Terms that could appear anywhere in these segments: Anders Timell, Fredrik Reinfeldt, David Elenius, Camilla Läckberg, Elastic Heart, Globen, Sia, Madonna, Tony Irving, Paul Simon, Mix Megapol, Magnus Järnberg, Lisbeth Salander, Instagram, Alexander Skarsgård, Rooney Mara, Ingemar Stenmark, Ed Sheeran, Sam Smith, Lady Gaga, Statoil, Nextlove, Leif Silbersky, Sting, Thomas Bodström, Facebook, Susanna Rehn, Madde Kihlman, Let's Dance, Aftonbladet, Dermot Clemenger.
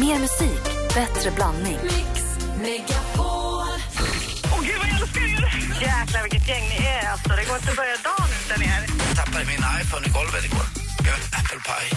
Mer musik, bättre blandning. Mix Megapol. Åh gud vad jag älskar er. Jäklar vilket gäng ni är alltså. Det går inte att börja dagen utan er. Jag tappade min iPhone i golvet igår. Jag åt apple pie.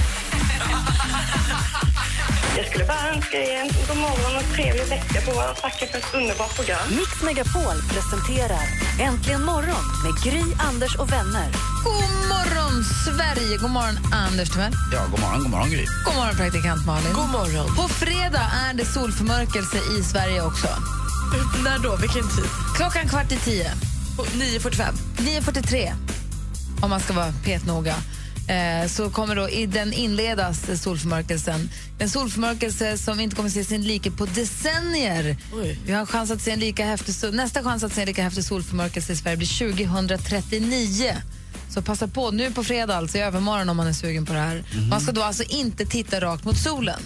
Jag skulle bara önska er en god morgon och trevlig vecka på våra tackar för ett underbart program. Mix Megapol presenterar Äntligen morgon med Gry, Anders och vänner. God morgon Sverige, god morgon Anders Timell. Ja, god morgon Gry. God morgon praktikant Malin. God morgon. På fredag är det solförmörkelse i Sverige också. När då? Vilken tid? 9:45 9:43 om man ska vara petnoga. Så kommer då i den inledas solförmörkelsen. En solförmörkelse som inte kommer att se sin like på decennier. Oj. Vi har en chans att se en lika häftig, nästa chans att se en lika häftig solförmörkelse i Sverige blir 2039. Så passa på nu på fredag, alltså i övermorgon om man är sugen på det här. Man ska då alltså inte titta rakt mot solen.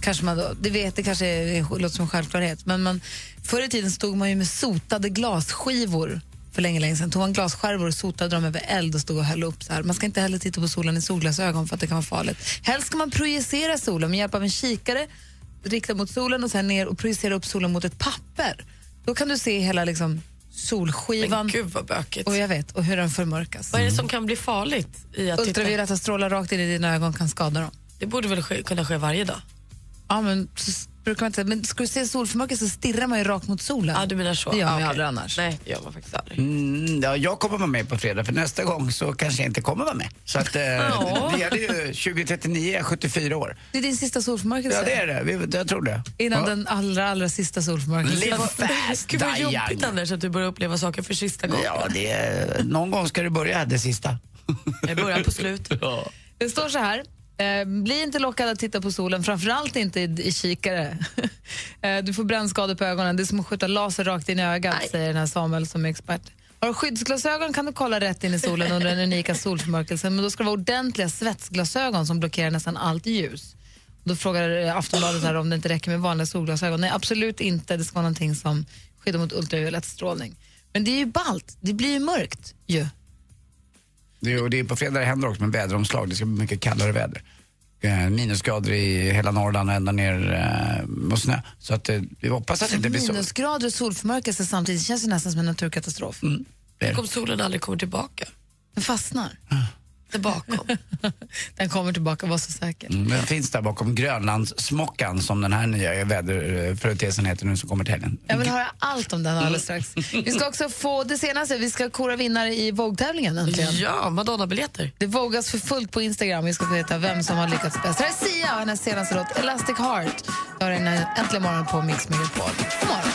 Kanske man då, det kanske är, låter som självklarhet, men förr i tiden stod man ju med sotade glasskivor. För länge sedan tog han glasskärvor och sotade dem över eld och stod och höll upp så här. Man ska inte heller titta på solen i solglasögon för att det kan vara farligt. Helst ska man projicera solen med hjälp av en kikare, rikta mot solen och sen ner och projicera upp solen mot ett papper. Då kan du se hela liksom solskivan. Men gud vad bökigt. Och jag vet, och hur den förmörkas. Vad är det som kan bli farligt i att ultravioletta strålar rakt in i dina ögon kan skada dem. Det borde väl kunna ske varje dag? Ja, men brukar man inte, men ska du se solförmörkelse så stirrar man ju rakt mot solen. Ja, du menar så. Det gör man ju aldrig annars. Nej, det gör man faktiskt aldrig. Ja, jag kommer vara med på fredag, för nästa gång så kanske jag inte kommer vara med. Så att vi hade ju 2039, 74 år. Det är din sista solförmörkelse. Ja, det är det. Jag tror det. Innan den allra sista solförmörkelsen. Live fast, det var jobbigt Anders att du börjar uppleva saker för sista gången. Ja, det är, någon gång ska du börja det sista. Jag börjar på slut. Ja. Det står så här. Bli inte lockad att titta på solen, framförallt inte i kikare. Du får brännskador på ögonen. Det är som att skjuta laser rakt in i ögat. Aj. Säger den här Samuel som är expert. Har du skyddsglasögon kan du kolla rätt in i solen under den unika solförmörkelsen. Men då ska det vara ordentliga svetsglasögon som blockerar nästan allt ljus. Då frågar Aftonbladet här om det inte räcker med vanliga solglasögon. Nej, absolut inte, det ska vara någonting som skyddar mot ultraviolett strålning. Men det är ju ballt, det blir ju mörkt ju. Det är på fredag det händer också med väderomslag. Det ska bli mycket kallare väder. Minusgrader i hela Norrland och ända ner mot snö. Så att vi hoppas att det inte blir sol. Minusgrader och solförmörkelse samtidigt känns ju nästan som en naturkatastrof. Tänk om solen aldrig kommer tillbaka. Den fastnar. Där bakom. Den kommer tillbaka, var så säker. Den finns där bakom Grönlandssmockan som den här nya väderföreteelsen heter nu som kommer till helgen. Jag vill höra allt om den alldeles strax. Vi ska också få det senaste, vi ska kora vinnare i Vogue-tävlingen äntligen. Ja, Madonna-biljetter. Det vågas för fullt på Instagram, vi ska få veta vem som har lyckats bäst. Här är Sia och hennes senaste låt, Elastic Heart. Då har den äntligen morgon på Mix Megapol. God morgon.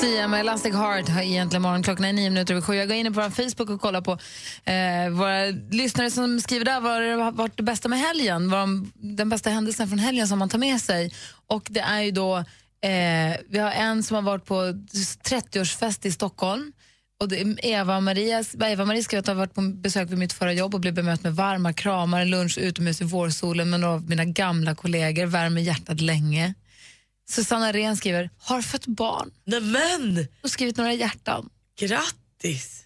Sia med Elastic Heart har egentligen morgon. Klockan är 9:07. Jag går in på vår Facebook och kollar på våra lyssnare som skriver där vad det bästa med helgen. Den bästa händelsen från helgen som man tar med sig. Och det är ju då vi har en som har varit på 30-årsfest i Stockholm. Och Eva Maria skrev att jag har varit på besök vid mitt förra jobb och blev bemött med varma kramar, lunch utomhus i vårsolen med några av mina gamla kollegor, värmer hjärtat länge. Susanna Rehn skriver, har fött barn. Nämen! Och skrivit några hjärtan. Grattis!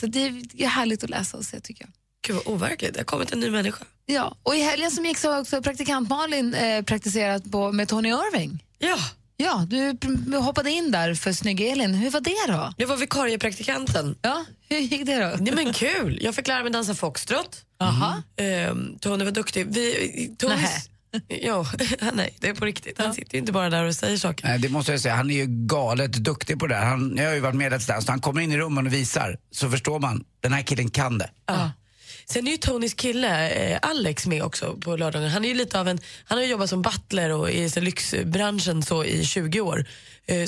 Så det är härligt att läsa och se tycker jag. Gud vad overkligt, det har kommit en ny människa. Ja, och i helgen som gick så har också praktikant Malin praktiserat med Tony Irving. Ja. Ja, du hoppade in där för snygg Elin. Hur var det då? Jag var vikariepraktikanten. Ja, hur gick det då? Nej men kul, jag fick lära mig dansa foxtrot. Aha. Tony var duktig. Ja, nej, det är på riktigt. Han sitter ju inte bara där och säger saker. Nej, det måste jag säga. Han är ju galet duktig på det. Jag har ju varit med Let's Dance. Han kommer in i rummen och visar. Så förstår man, den här killen kan det. Ja. Sen är ju Tonys kille, Alex, med också på lördagen. Han är ju lite av han har ju jobbat som butler och i så lyxbranschen så i 20 år.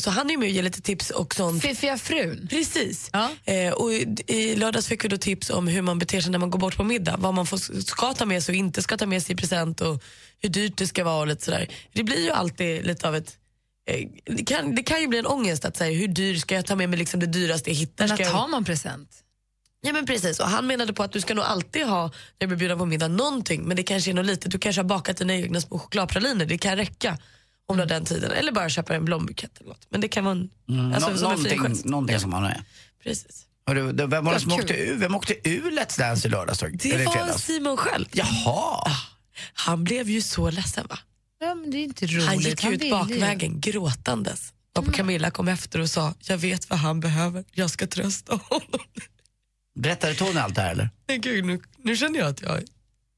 Så han är ju med och ger lite tips och sånt. Fiffiga frun. Precis. Ja. Och i lördags fick vi då tips om hur man beter sig när man går bort på middag. Vad man ska ta med sig och inte ska ta med sig i present och hur dyrt det ska vara och lite sådär. Det blir ju alltid lite av ett... Det kan ju bli en ångest att säga hur dyr ska jag ta med mig, liksom det dyraste jag hittar. Men tar man present? Ja men precis, och han menade på att du ska nog alltid ha, när du blir bjuden på middag, någonting. Men det kanske är något litet, du kanske har bakat dina egna små chokladpraliner, det kan räcka. om du har den tiden. Eller bara köpa en blombukett eller något. Men det kan vara en, alltså, som någonting som man har. Precis. Vem var det som åkte ur Let's Dance i lördags? Det var Simon själv. Jaha. Han blev ju så ledsen, va? Ja, men det är inte roligt. Han gick ut bakvägen gråtandes. Och Camilla kom efter och sa, jag vet vad han behöver, jag ska trösta honom. Berättade Tony allt det här eller? Nej gud, nu känner jag att jag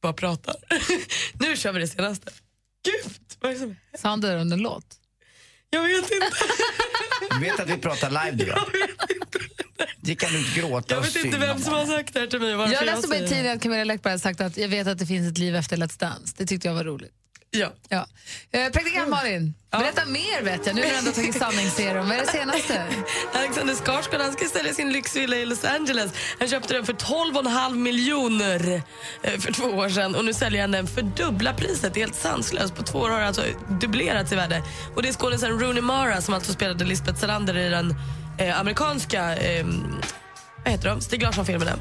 bara pratar. Nu kör vi det senaste. Gud, vad är det som händer? Så han dör under en låt? Jag vet inte. Du vet att vi pratar live då? Jag vet inte. Det kan du inte gråta. Jag vet inte vem som har sagt det här till mig. Jag läste på en tidning att Camilla Läckberg har sagt att jag vet att det finns ett liv efter Let's Dance. Det tyckte jag var roligt. Ja. Praktikant Malin, berätta mer vet jag. Nu har du ändå tagit sanningsserum. Vad är det senaste? Alexander Skarsgård, han ska sälja sin lyxvilla i Los Angeles. Han köpte den för 12,5 miljoner för 2 år sedan. Och nu säljer han den för dubbla priset. Helt sanslöst. På 2 år har det alltså dubblerats i värde. Och det är skådespelaren Rooney Mara som alltså spelade Lisbeth Salander i den amerikanska vad heter de? Stieg Larsson-filmen.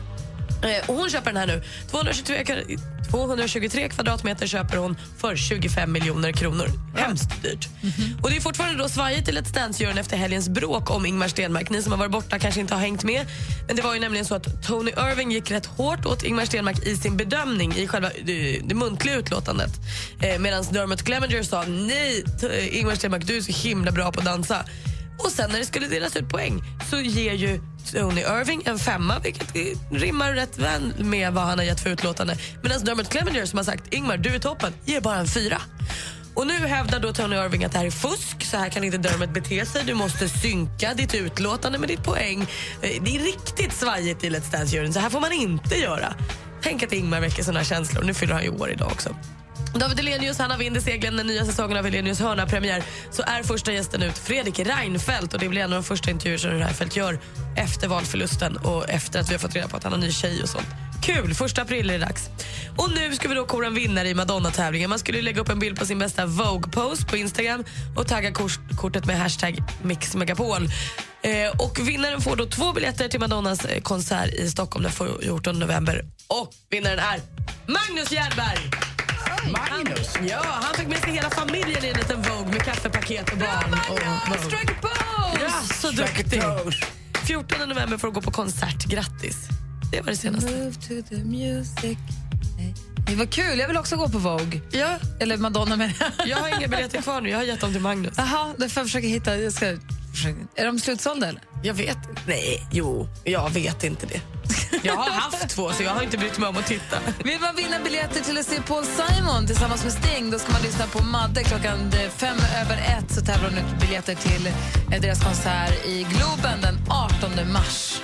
Och hon köper den här nu. 223 kvadratmeter köper hon för 25 miljoner kronor. Hemskt dyrt. Mm-hmm. Och det är fortfarande då svajigt i Let's Dance-juryn efter helgens bråk om Ingemar Stenmark. Ni som har varit borta kanske inte har hängt med. Men det var ju nämligen så att Tony Irving gick rätt hårt åt Ingemar Stenmark i sin bedömning i själva det muntliga utlåtandet. Medan Dermot Clemenger sa, nej Ingemar Stenmark, du är så himla bra på att dansa. Och sen när det skulle delas ut poäng så ger ju Tony Irving en 5, vilket rimmar rätt väl med vad han har gett för utlåtande. Medan Dermot Clemenger som har sagt, Ingmar, du är toppen, ger bara en 4. Och nu hävdar då Tony Irving att det här är fusk, så här kan inte Dermot bete sig. Du måste synka ditt utlåtande med ditt poäng. Det är riktigt svajigt i Let's Dance-juryn, så här får man inte göra. Tänk att Ingmar väcker sådana känslor, nu fyller han ju år idag också. David Elenius, han har vind i seglen när nya säsongen av Elenius hörna-premiär, så är första gästen ut Fredrik Reinfeldt, och det blir en av de första intervjuer som Reinfeldt gör efter valförlusten och efter att vi har fått reda på att han har ny tjej och sånt. Kul, 1 april är det dags. Och nu ska vi då kora en vinnare i Madonna-tävlingen. Man skulle lägga upp en bild på sin bästa Vogue-post på Instagram och tagga kortet med hashtag Mix Megapol. Och vinnaren får då 2 biljetter till Madonnas konsert i Stockholm den 14 november. Och vinnaren är Magnus Järnberg! Magnus? Han fick med sig hela familjen i en liten Vogue med kaffepaket och barn. Magnus! Strike a pose! Ja, så duktig. 14 november får du gå på konsert. Grattis. Det var det senaste. Det var kul, jag vill också gå på Vogue. Ja. Eller Madonna, men jag har inga biljetter kvar nu, jag har gett dem till Magnus. Jaha, därför försöker jag hitta... Är de slutsålda eller? Jag vet inte. Nej, jag vet inte det. Jag har haft 2 så jag har inte brytt mig om att titta. Vill man vinna biljetter till att se Paul Simon tillsammans med Sting, då ska man lyssna på Madde klockan 1:05 så tävlar hon ut biljetter till deras konsert i Globen den 18 mars.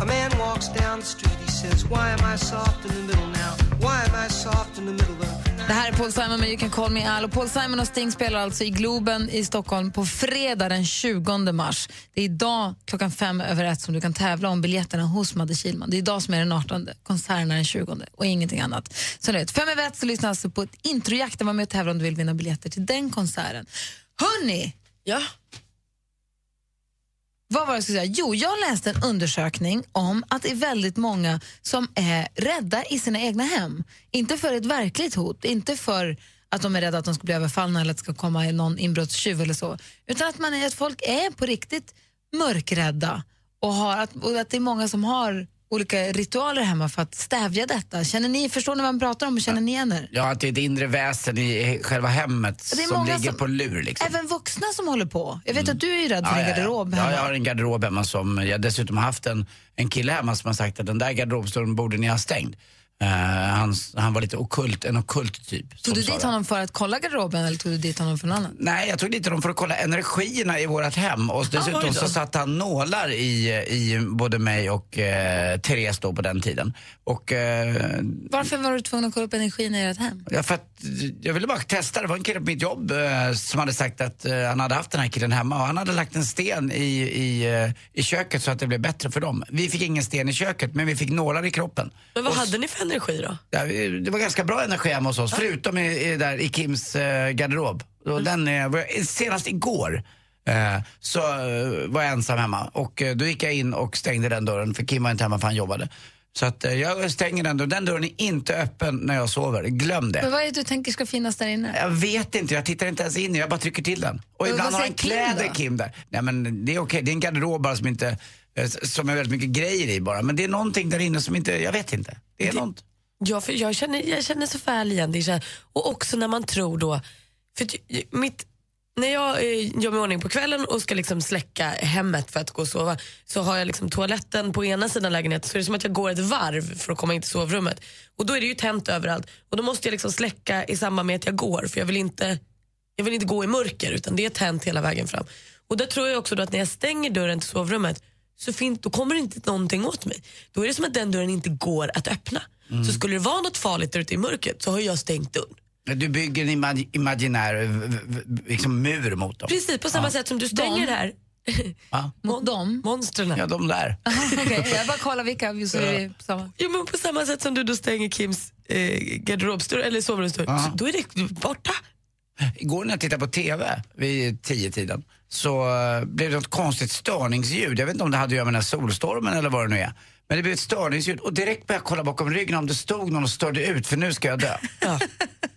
A man walks down the street, he says, why am I soft in the middle now? Why am I soft in the middle of the night? Det här är Paul Simon med You Can Call Me Al. Och Paul Simon och Sting spelar alltså i Globen i Stockholm på fredag den 20 mars. Det är idag klockan 1:05 som du kan tävla om biljetterna hos Madde Kihlman. Det är idag som är den 18, konserterna den 20 och ingenting annat. Så nu, 1:05 så lyssnar alltså på ett introjakt där man är med och tävlar om du vill vinna biljetter till den konserten. Hörrni! Ja? Vad var det jag skulle säga? Jo, jag läste en undersökning om att det är väldigt många som är rädda i sina egna hem. Inte för ett verkligt hot, inte för att de är rädda att de ska bli överfallna eller att det ska komma någon inbrottstjuv eller så. Utan att, att folk är på riktigt mörkrädda och att det är många som har olika ritualer hemma för att stävja detta. Förstår ni vad man pratar om och känner ni igen er? Ja, att det är ett inre väsen i själva hemmet som ligger på lur. Liksom. Även vuxna som håller på. Jag vet att du är ju rädd för en garderob hemma. Ja, jag har en garderob hemma som jag dessutom har haft en kille hemma som har sagt att den där garderobstolen borde ni ha stängd. Han var lite ockult, en ockult typ. Tog du dit honom för att kolla garderoben eller tog du dit honom för något annat? Nej, jag tog dit honom för att kolla energierna i vårt hem. Och dessutom så satt han nålar i både mig och Therese då på den tiden. Och, varför var du tvungen att kolla upp energierna i ert hem? Ja, för att jag ville bara testa. Det var en kille på mitt jobb som hade sagt att han hade haft den här killen hemma. Och han hade lagt en sten i köket så att det blev bättre för dem. Vi fick ingen sten i köket men vi fick nålar i kroppen. Men vad hade ni för energi då? Ja, det var ganska bra energi hemma hos oss, förutom i Kims garderob. Och senast igår så var jag ensam hemma och då gick jag in och stängde den dörren för Kim var inte hemma för han jobbade. Så att jag stänger den dörren. Den dörren är inte öppen när jag sover. Glöm det. Men vad är det du tänker ska finnas där inne? Jag vet inte, jag tittar inte ens in. Jag bara trycker till den. Och ibland har en kläder Kim där. Nej men det är okej, det är en garderob bara som inte... Som är väldigt mycket grejer i bara. Men det är någonting där inne som inte... Jag vet inte. Det är något. Ja, för jag känner så färlig igen. Det är så här. Och också när man tror då... För mitt... När jag gör mig ordning på kvällen och ska liksom släcka hemmet för att gå och sova, så har jag liksom toaletten på ena sidan lägenheten, så är det som att jag går ett varv för att komma in till sovrummet. Och då är det ju tänt överallt. Och då måste jag liksom släcka i samband med att jag går, för jag vill inte gå i mörker, utan det är tänt hela vägen fram. Och där tror jag också då att när jag stänger dörren till sovrummet, så då kommer det inte någonting åt mig. Då är det som att den dörren inte går att öppna. Mm. Så skulle det vara något farligt där ute i mörkret, så har jag stängt dörren. Du bygger en imaginär liksom mur mot dem. Precis, på samma sätt som du stänger här. Ja. Mot dem? Monstren. Ja, de där. Okej, jag bara kollar vilka. Så är det samma. Jo, men på samma sätt som du då stänger Kims garderobsdörr eller sovrumsdörr, då är det borta. Igår när jag tittade på tv vid 10-tiden så blev det något konstigt störningsljud. Jag vet inte om det hade att göra med den här solstormen eller vad det nu är. Men det blev ett störningsljud. Och direkt började jag kolla bakom ryggen om det stod någon och störde ut, för nu ska jag dö. Ja.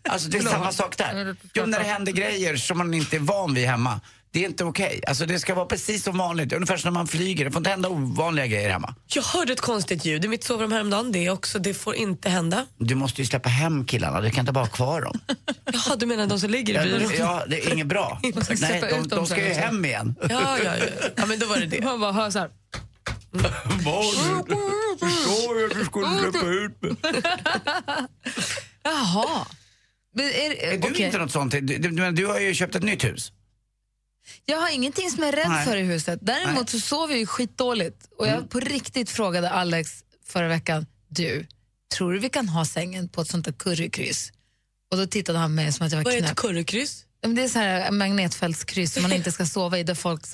Alltså det är samma sak där. Jo, när det händer grejer som man inte är van vid hemma, det är inte okej. Alltså det ska vara precis som vanligt. Ungefär som när man flyger, det får inte hända ovanliga grejer hemma. Jag hörde ett konstigt ljud i mitt sovrum häromdagen. Det också, det får inte hända. Du måste ju släppa hem killarna, du kan inte bara ha kvar dem. Ja, du menar de som ligger i byrån? Ja, det är inget bra. Nej, de ska ju hem igen. Ja, men då var det det. Man bara hör så här. Jag förstår att du skulle släppa ut mig. Jaha. Är du inte något sånt? Du har ju köpt ett nytt hus. Jag har ingenting som jag är rädd för i huset. Däremot så sover jag ju skitdåligt. Och jag på riktigt frågade Alex förra veckan: du, tror du vi kan ha sängen på ett sånt där currykryss? Och då tittade han mig som att jag var knäpp. Vad är ett currykryss? Det är så här magnetfältskryss som man inte ska sova i, där folk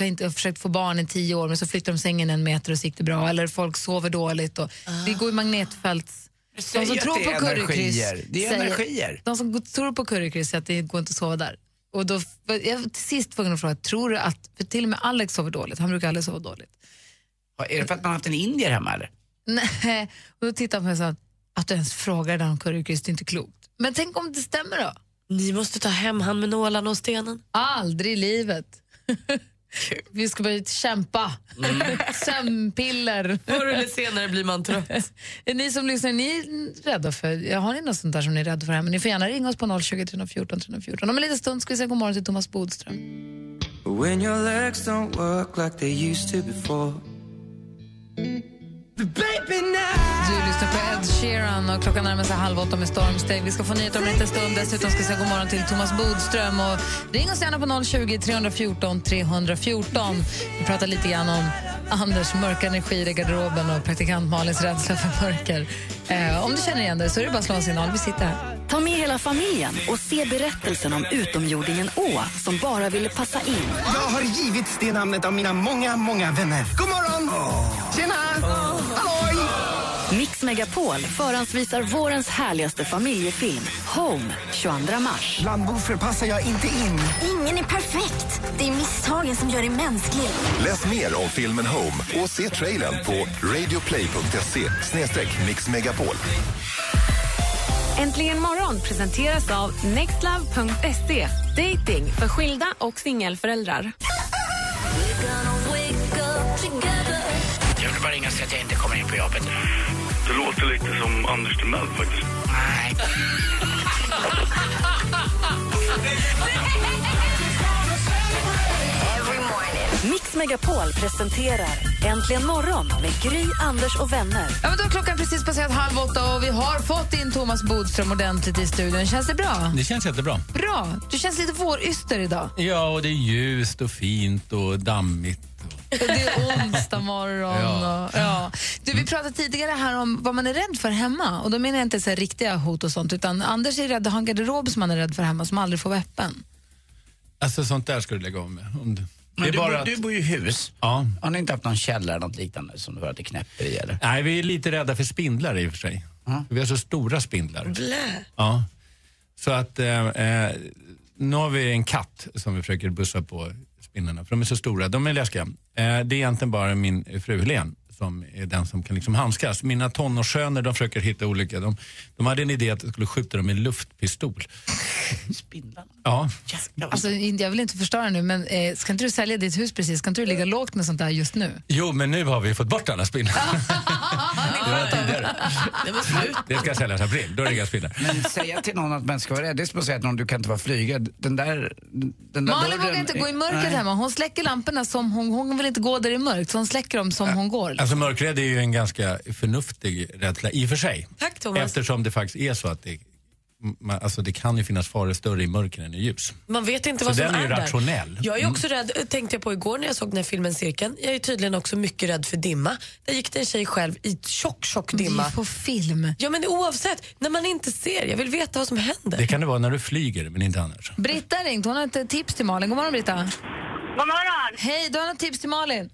har inte försökt få barn i 10 år, men så flyttar de sängen 1 meter och så gick det bra. Eller folk sover dåligt och det går i magnetfälts... De som tror på currykryss, det är energier. De som tror på currykryss säger att det går inte att sova där. Och då jag till sist var jag fråga, tror du att, för till och med Alex sover dåligt, han brukar aldrig sova dåligt. Är det för att man har haft en indier hemma eller? Nej, och då tittar man på mig, att du ens frågar där om currykryss, det är inte klokt. Men tänk om det stämmer då? Ni måste ta hem han med nålarna och stenen. Aldrig i livet. Vi ska börja kämpa. Sömnpiller. Förr eller senare blir man trött. Ni som lyssnar, ni är rädda för... Har ni något sånt där som ni är rädda för? Men ni får gärna ringa oss på 020 314 314. Om en liten stund ska vi säga god morgon till Thomas Bodström. When your legs don't work like they used to before. Du lyssnar på Ed Sheeran och klockan närmar sig 7:30 med stormsteg. Vi ska få nyheter om en liten stund. Dessutom ska vi säga god morgon till Thomas Bodström. Och ring oss gärna på 020 314 314. Vi pratar lite grann om Anders mörka energi i garderoben och praktikant Malins rädsla för mörker. Om du känner igen det så är det bara slå en signal. Vi sitter här. Ta med hela familjen och se berättelsen om utomjordingen Å som bara ville passa in. Jag har givits det namnet av mina många, många vänner. God morgon! Tjena! Halloj! Mix Megapol förhandsvisar vårens härligaste familjefilm, Home, 22 mars. Bland varför passar jag inte in? Ingen är perfekt. Det är misstagen som gör det mänsklig. Läs mer om filmen Home och se trailern på radioplay.se/mixmegapol. Äntligen morgon presenteras av Nextlove.se. Dating för skilda och singelföräldrar. Jag vill bara ringa så att jag inte kommer in på jobbet. Det låter lite som Anders Timell faktiskt. Nej. Mix Megapol presenterar Äntligen morgon med Gry, Anders och vänner. Ja, men då är klockan precis passerat 7:30 och vi har fått in Thomas Bodström ordentligt i studion. Känns det bra? Det känns jättebra. Bra. Du känns lite våryster idag. Ja, och det är ljust och fint och dammigt. Det är onsdag morgon. Ja. Du, vi pratade tidigare här om vad man är rädd för hemma. Och då menar jag inte så här riktiga hot och sånt, utan Anders är rädd att ha en garderob som man är rädd för hemma, som aldrig får vara öppen. Alltså sånt där ska du lägga av med. Du bor ju i hus. Ja. Har ni inte haft någon källare eller något liknande som du har varit knäpper i? Eller? Nej, vi är lite rädda för spindlar i och för sig. Vi har så stora spindlar. Blä. Ja. Så att nu har vi en katt som vi försöker bussa på spindlarna, för de är så stora, de är läskiga. Det är egentligen bara min fru Helene som är den som kan liksom handskas. Mina tonårssöner, de försöker hitta olika. De hade en idé att de skulle skjuta dem med luftpistol. Spindlarna? Ja. Alltså, jag vill inte förstöra nu, men ska inte du sälja ditt hus precis? Ska inte du ligga lågt med sånt där just nu? Jo, men nu har vi fått bort alla spindlar. Det ska säljas i april, då är det inga spindlar. Men säga till någon att man ska vara rädd. Det är som att säga till någon, du kan inte vara flygad. Den där Malin vågar inte gå i mörkret hemma. Hon släcker lamporna som hon vill inte gå där i mörkt. Så hon släcker dem som hon går. Alltså mörkrädd är ju en ganska förnuftig rädsla i och för sig. Tack, Thomas. Eftersom det faktiskt är så att det kan ju finnas faror större i mörker än i ljus. Man vet inte vad som är rationell. Jag är också rädd, tänkte jag på igår när jag såg den här filmen Cirkeln. Jag är tydligen också mycket rädd för dimma. Där gick det en tjej själv i tjock dimma. Det är på film. Ja, men oavsett, när man inte ser, jag vill veta vad som händer. Det kan det vara när du flyger, men inte annars. Britta ringt, hon har ett tips till Malin. God morgon, Britta. God morgon. Hej, du har något tips till Malin?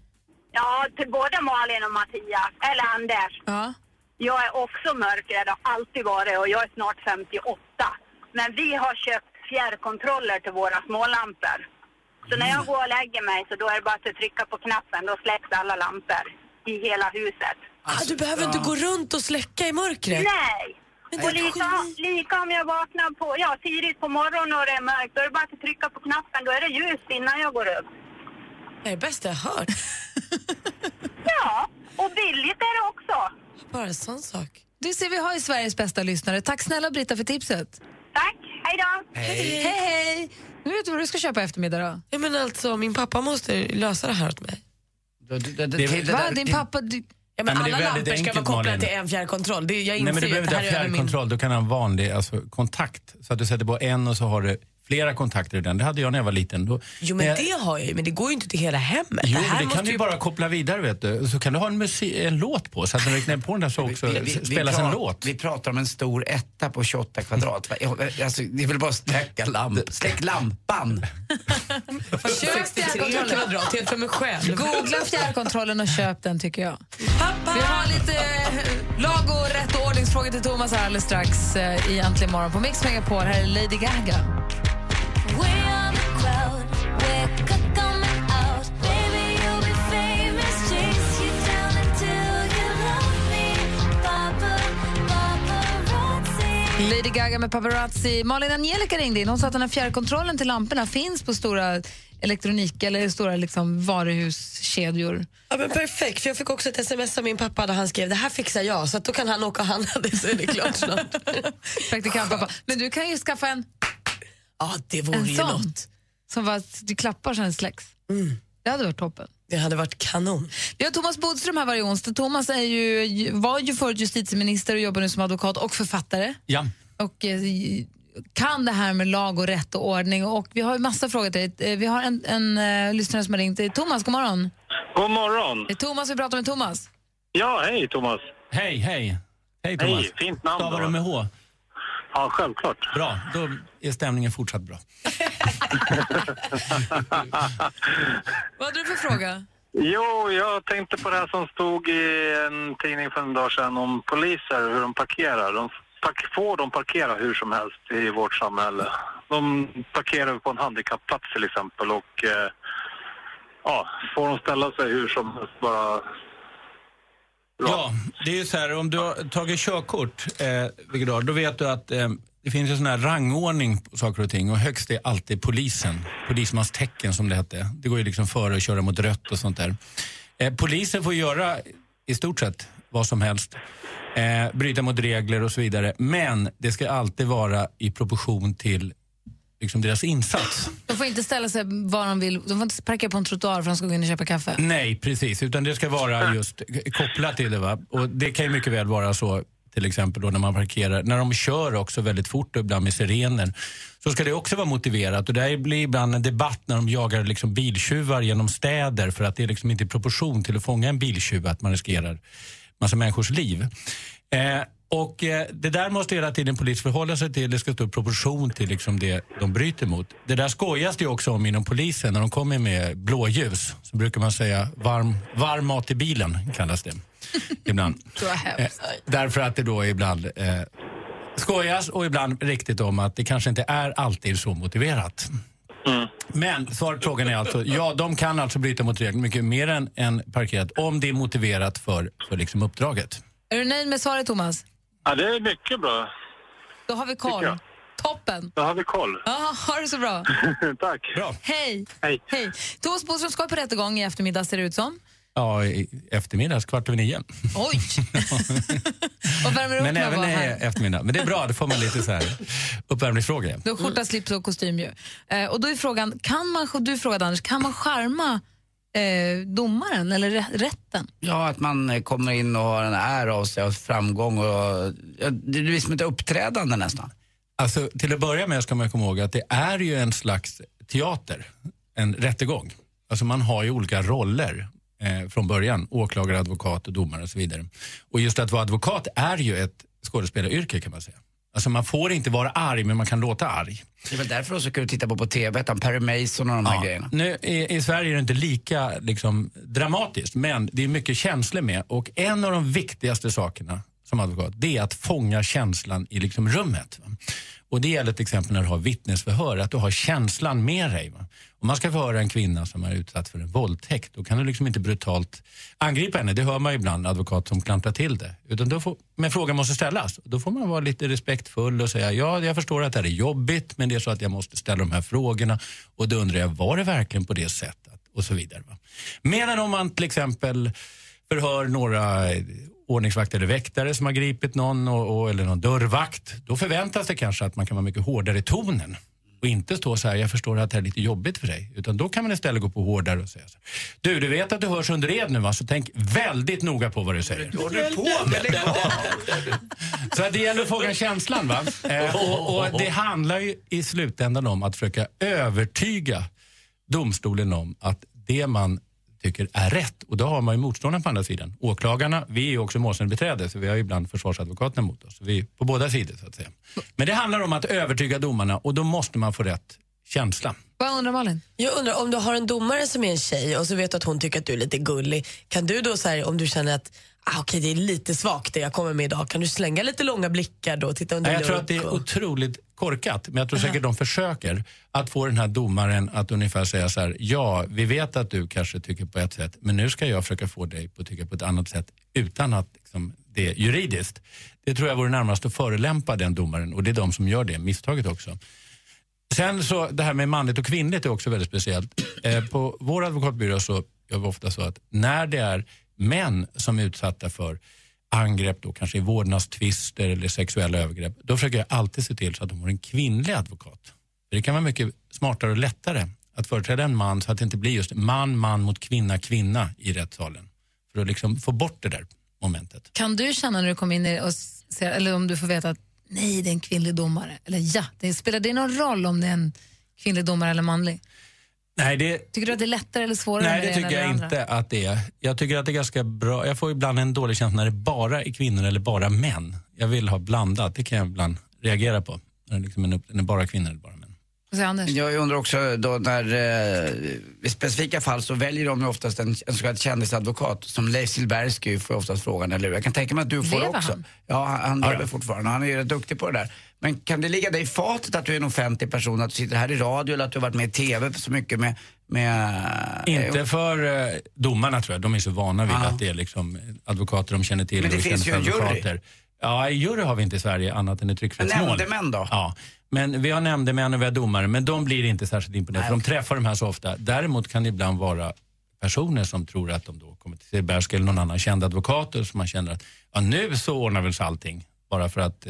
Ja, till både Malin och Mattias. Eller Anders. Ja. Jag är också mörkrädd, har alltid varit, och jag är snart 58. Men vi har köpt fjärrkontroller till våra smålampor. Så när jag går och lägger mig så då är det bara att trycka på knappen, då släcks alla lampor i hela huset. Alltså, du behöver inte gå runt och släcka i mörkret? Nej. Och lika om jag vaknar tidigt på morgonen och det är mörkt, då är det bara att trycka på knappen, då är det ljus innan jag går upp. Det är det bästa jag hört. Ja, och billigt är det också. Bara en sån sak. Du ser, vi har ju Sveriges bästa lyssnare. Tack snälla Britta för tipset. Tack, hej då. Hej. Hej. Nu vet du vad du ska köpa eftermiddag då? Ja, men alltså, min pappa måste lösa det här åt mig. Vad, din pappa... Ja, men alla lampor ska vara kopplade till en fjärrkontroll. Jag inser att det här är över min... Nej, men du behöver inte ha fjärrkontroll. Då kan han ha en vanlig kontakt. Så att du sätter på en och så har du... flera kontakter i den. Det hade jag när jag var liten. Då, jo, men det har jag ju. Men det går ju inte till hela hemmet. Jo, det kan du ju bara koppla vidare, vet du. Så kan du ha en låt på. Så att när du knäller på den där så också spelas en låt. Vi pratar om en stor etta på 28 kvadrat. Alltså, det är väl bara släcka släck lampan. 63 kvadrat, helt för mig själv. Googla fjärrkontrollen och köp den, tycker jag. Pappa! Vi har lite lag och rätt och ordningsfrågor till Thomas här alldeles strax i Äntligen morgon på Mix Megapol. Här är Lady Gaga. Lady Gaga med Paparazzi. Malin Angelica ringde in. Hon sa att den här fjärrkontrollen till lamporna finns på stora elektronik eller stora liksom varuhuskedjor. Ja, men perfekt, för jag fick också ett sms av min pappa där han skrev, det här fixar jag, så att då kan han åka och handla det, så är det klart snart. Praktikant pappa. Men du kan ju skaffa en... Ja, det vore ju något. Som var att du klappar sen släcks. Mm. Det hade varit toppen. Det hade varit kanon. Vi har Thomas Bodström här varje onsdag. Thomas var ju förut justitieminister och jobbar nu som advokat och författare. Ja. Och kan det här med lag och rätt och ordning. Och vi har ju massa frågor till dig. Vi har en lyssnare som har ringt. Thomas, god morgon. God morgon. Det är Thomas, vi pratar med Thomas. Ja, hej Thomas. Hej. Hej Thomas. Hej, fint namn. Stavar du med H? Ja, självklart. Bra, då är stämningen fortsatt bra. Vad hade du för fråga? Jo, jag tänkte på det här som stod i en tidning för en dag sedan om poliser, hur de parkerar. Får de parkera hur som helst i vårt samhälle? De parkerar på en handikappplats till exempel och får de ställa sig hur som helst bara... Ja, det är ju så här, om du har tagit körkort, då vet du att det finns en sån här rangordning på saker och ting. Och högst är alltid polisen, polismans tecken som det hette. Det går ju liksom före att köra mot rött och sånt där. Polisen får göra i stort sett vad som helst, bryta mot regler och så vidare. Men det ska alltid vara i proportion till liksom deras insats. De får inte ställa sig var de vill. De får inte parkera på en trottoar för de ska gå in och köpa kaffe. Nej, precis. Utan det ska vara just kopplat till det, va? Och det kan ju mycket väl vara så, till exempel då när man parkerar. När de kör också väldigt fort och ibland med sirener, så ska det också vara motiverat. Och där blir ibland en debatt när de jagar liksom biltjuvar genom städer, för att det är liksom inte i proportion till att fånga en biltjuv att man riskerar massa människors liv. Och det där måste hela tiden polis förhålla sig till. Det ska stå i proportion till liksom det de bryter mot. Det där skojas det också om inom polisen. När de kommer med blåljus så brukar man säga varm mat i bilen kallas det ibland. Därför att det då ibland skojas och ibland riktigt om att det kanske inte är alltid så motiverat. Mm. Men svartfrågan är alltså, ja, de kan alltså bryta mot regler mycket mer än parkerat om det är motiverat för liksom uppdraget. Är du nöjd med svaret, Thomas? Ja, det är mycket bra. Då har vi koll. Toppen. Då har vi koll. Ja, har det så bra. Tack. Bra. Hej. Hej. Hej. Thomas Bodström ska på rättegång i eftermiddag, ser det ut som. Ja, i eftermiddags, 21:15. Oj! Och värmer upp. Men även i eftermiddag. Men det är bra, då får man lite så här uppvärmningsfrågor. Då skjorta, slips och kostym ju. Och då är frågan, kan man charma domaren eller rätten? Ja, att man kommer in och har en ära av sig och framgång. Och, det är liksom ett uppträdande nästan. Alltså, till att börja med ska man komma ihåg att det är ju en slags teater, en rättegång. Alltså man har ju olika roller från början, åklagare, advokat och domare och så vidare. Och just att vara advokat är ju ett skådespelaryrke, kan man säga. Alltså man får inte vara arg, men man kan låta arg. Det är väl därför också kan du titta på tv, Perry Mason och de här grejerna. Nu, i Sverige är det inte lika liksom, dramatiskt, men det är mycket känslor med. Och en av de viktigaste sakerna som advokat, det är att fånga känslan i liksom, rummet. Va? Och det gäller till exempel när du har vittnesförhör, att du har känslan med dig. Va? Om man ska förhöra en kvinna som är utsatt för en våldtäkt, då kan du liksom inte brutalt angripa henne. Det hör man ibland, advokat som klantar till det. Utan då men frågan måste ställas. Då får man vara lite respektfull och säga, ja, jag förstår att det här är jobbigt, men det är så att jag måste ställa de här frågorna. Och då undrar jag, var det verkligen på det sättet? Och så vidare. Va? Medan om man till exempel förhör några ordningsvakt eller väktare som har gripit någon eller någon dörrvakt, då förväntas det kanske att man kan vara mycket hårdare i tonen och inte stå så här, jag förstår att det här är lite jobbigt för dig, utan då kan man istället gå på hårdare och säga så här, du vet att du hörs under ed nu, va, så tänk väldigt noga på vad du säger. Håller på med det. Så det gäller att fånga känslan, va? Och det handlar ju i slutändan om att försöka övertyga domstolen om att det man tycker är rätt. Och då har man ju motståndaren på andra sidan. Åklagarna, vi är ju också målsägandebiträde, så vi har ju ibland försvarsadvokaterna mot oss. Vi är på båda sidor så att säga. Men det handlar om att övertyga domarna och då måste man få rätt känsla. Vad undrar Malin? Jag undrar, om du har en domare som är en tjej och så vet du att hon tycker att du är lite gullig, kan du då så här, om du känner att okej, det är lite svagt det jag kommer med idag, kan du slänga lite långa blickar då? Titta under. Jag tror att det är otroligt korkat, men jag tror säkert de försöker att få den här domaren att ungefär säga så här, ja, vi vet att du kanske tycker på ett sätt, men nu ska jag försöka få dig att tycka på ett annat sätt utan att liksom, det är juridiskt. Det tror jag vore närmast att förelämpa den domaren, och det är de som gör det misstaget också. Sen så, det här med manligt och kvinnligt är också väldigt speciellt. På vår advokatbyrå så gör vi ofta så att när det är män som är utsatta för angrepp, då kanske i vårdnadstvister eller sexuella övergrepp, då försöker jag alltid se till så att de har en kvinnlig advokat. För det kan vara mycket smartare och lättare att företräda en man så att det inte blir just man mot kvinna, kvinna i rättssalen. För att liksom få bort det där momentet. Kan du känna när du kommer in och ser, eller om du får veta att nej, det är en kvinnlig domare, eller ja, det spelar det någon roll om det är en kvinnlig domare eller manlig? Nej, tycker du att det är lättare eller svårare? Nej, det tycker jag inte att det är. Jag tycker att det är ganska bra. Jag får ibland en dålig känsla när det bara är kvinnor eller bara män. Jag vill ha blandat. Det kan jag ibland reagera på. När det liksom är bara kvinnor eller bara män. Jag undrar också då när i specifika fall så väljer de oftast en så kallad kändisadvokat som Leif Silbersky, får oftast frågan, eller hur? Jag kan tänka mig att du får lever också. Han? Ja, han lever fortfarande. Han är ju duktig på det där. Men kan det ligga dig i fatet att du är en offentlig person, att du sitter här i radio eller att du har varit med i tv så mycket med inte för domarna tror jag, de är så vana vid att det är liksom advokater de känner till. Men det finns ju en jury. Ja, jury har vi inte i Sverige annat än i tryckfrihetsmål. Nämndemän då? Ja, men vi har nämndemän och vi har domare, men de blir inte särskilt imponerade för de träffar de här så ofta. Däremot kan det ibland vara personer som tror att de då kommer till Silbersky eller någon annan känd advokat som man känner att ja, nu så ordnar väl allting bara för att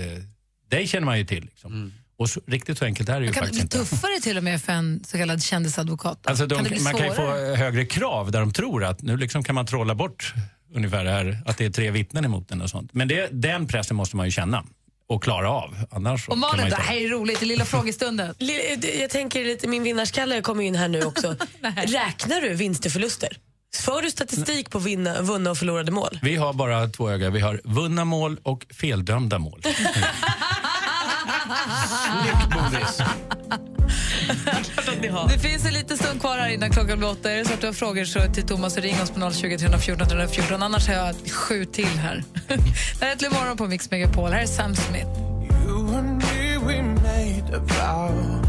det känner man ju till liksom. Och så, riktigt så enkelt är det ju faktiskt inte. Kan det bli tuffare till och med för en så kallad kändisadvokat? Alltså man kan ju få högre krav där de tror att nu liksom kan man trolla bort ungefär här, att det är 3 vittnen emot den och sånt. Men den pressen måste man ju känna och klara av. Annars och Malin, det här är roligt, i lilla frågestunden. Jag tänker lite, min vinnarskalle kommer in här nu också. Räknar du vinster förluster? För du statistik på vunna och förlorade mål? Vi har bara 2 ögon. Vi har vunna mål och feldömda mål. Det finns en liten stund kvar här innan klockan blir 8. Är det så att du har frågor så till Thomas och ring oss på 020-314-314. Annars har jag 7 till här. Det här är till morgon på Mix Megapol. Här är Sam Smith. You and me, we made a vow.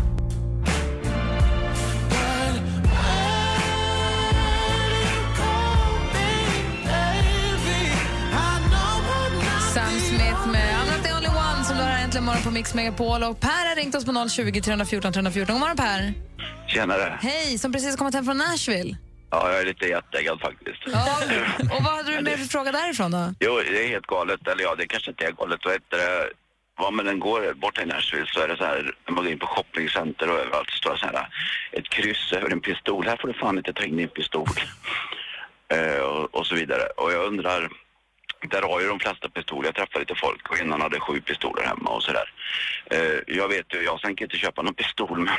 morgon på Mix Megapol. Och Per har ringt oss på 020 314 314. God morgon Per. Tjenare. Hej, som precis kommit hem från Nashville. Ja, jag är lite jätteäggad faktiskt. Ja. Och vad hade du med för fråga därifrån då? Jo, det är helt galet. Eller ja, det kanske inte är galet. Och efter det, vad man än går bort i Nashville så är det så här, när man går in på shoppingcenter och överallt så står det så här, ett kryss över en pistol. Här får du fan inte ta in din pistol. Och så vidare. Och jag undrar, där har ju de flesta pistoler. Jag träffar lite folk och innan hade 7 pistoler hemma och sådär. Jag vet ju, jag tänker inte köpa någon pistol, men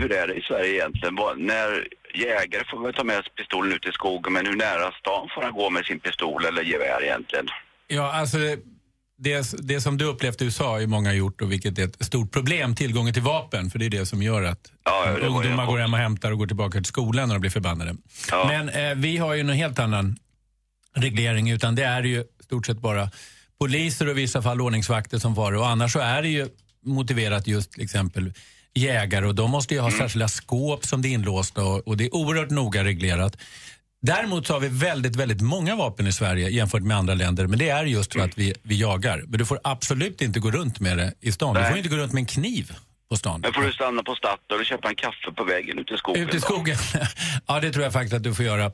hur är det i Sverige egentligen? När jägare får väl ta med pistolen ut i skogen, men hur nära stan får han gå med sin pistol eller gevär egentligen? Ja, alltså det som du upplevt i USA har många gjort, och vilket är ett stort problem, tillgången till vapen. För det är det som gör att ungdomar går hem och hämtar och går tillbaka till skolan när de blir förbannade. Ja. Men vi har ju en helt annan reglering, utan det är ju stort sett bara poliser och i vissa fall ordningsvakter som var, och annars så är det ju motiverat just till exempel jägare, och de måste ju ha särskilda skåp som det är inlåsta, och det är oerhört noga reglerat. Däremot så har vi väldigt, väldigt många vapen i Sverige jämfört med andra länder, men det är just för att vi jagar. Men du får absolut inte gå runt med det i stan. Nej. Du får inte gå runt med en kniv på stan. Men får du stanna på Statoil och köpa en kaffe på vägen ut i skogen? Ut i skogen? Ja, det tror jag faktiskt att du får göra.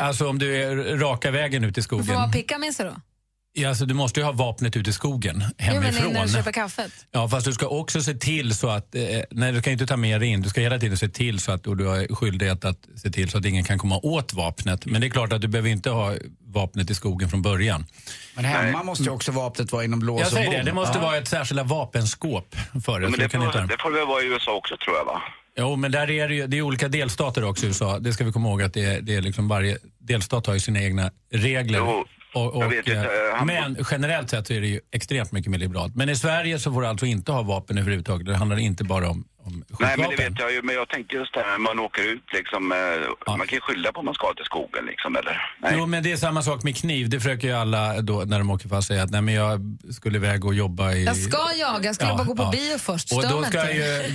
Alltså om du är raka vägen ut i skogen. Du får ha picka med sig då? Ja, alltså du måste ju ha vapnet ute i skogen hemifrån. Jo, men när du köper kaffet. Ja, fast du ska också se till så att nej, du kan inte ta med dig in. Du ska hela tiden se till så att, och du har skyldighet att se till så att ingen kan komma åt vapnet. Men det är klart att du behöver inte ha vapnet i skogen från början. Men hemma måste ju också vapnet vara inom lås och bom. Jag säger det måste vara ett särskilda vapenskåp för det. Ja, men det får väl vara i USA också, tror jag, va? Jo, men där är det är olika delstater också i USA. Det ska vi komma ihåg att det är liksom varje delstat har ju sina egna regler. Jo. Och, men generellt sett så är det ju extremt mycket mer liberalt. Men i Sverige så får du alltså inte ha vapen överhuvudtaget. Det handlar inte bara om skjutvapen. Nej, men det vet jag ju. Men jag tänker just det här, man åker ut liksom, man kan ju skylla på om man ska till skogen liksom, eller? Nej. Jo, men det är samma sak med kniv. Det försöker ju alla då, när de åker fast, säga att nej, men jag skulle iväg och jobba i... Jag skulle bara gå på bio först. Och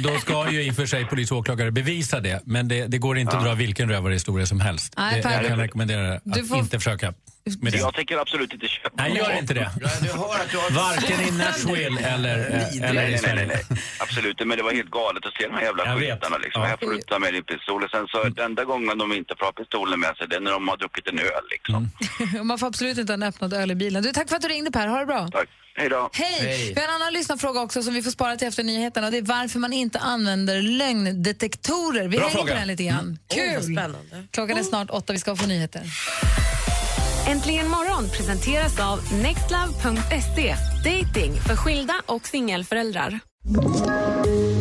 då ska ju i och för sig polis och åklagare bevisa det. Men det går inte att dra vilken rövarhistoria som helst. Nej, jag kan rekommendera att inte försöka. Jag tänker absolut inte köpa. Nej, gör inte det. Du hör att du har... Varken i Nashville eller i Sverige. Nej. Absolut, men det var helt galet att se de här jävla skjutarna. Liksom. Ja. Här får du ta med din pistol. Och sen så den enda gången de inte får ha pistolen med sig, det är när de har druckit en öl. Liksom. Man får absolut inte ha en öppnad öl i bilen. Du, tack för att du ringde, Per. Ha det bra. Tack. Hej då. Hej. Vi har en annan lyssnarfråga också som vi får spara till efter nyheterna. Det är varför man inte använder lögndetektorer. Vi hänger på den lite grann. Kul. Spännande. Klockan är snart 8. Vi ska få nyheter. Äntligen morgon presenteras av nextlove.se. Dating för skilda och singelföräldrar.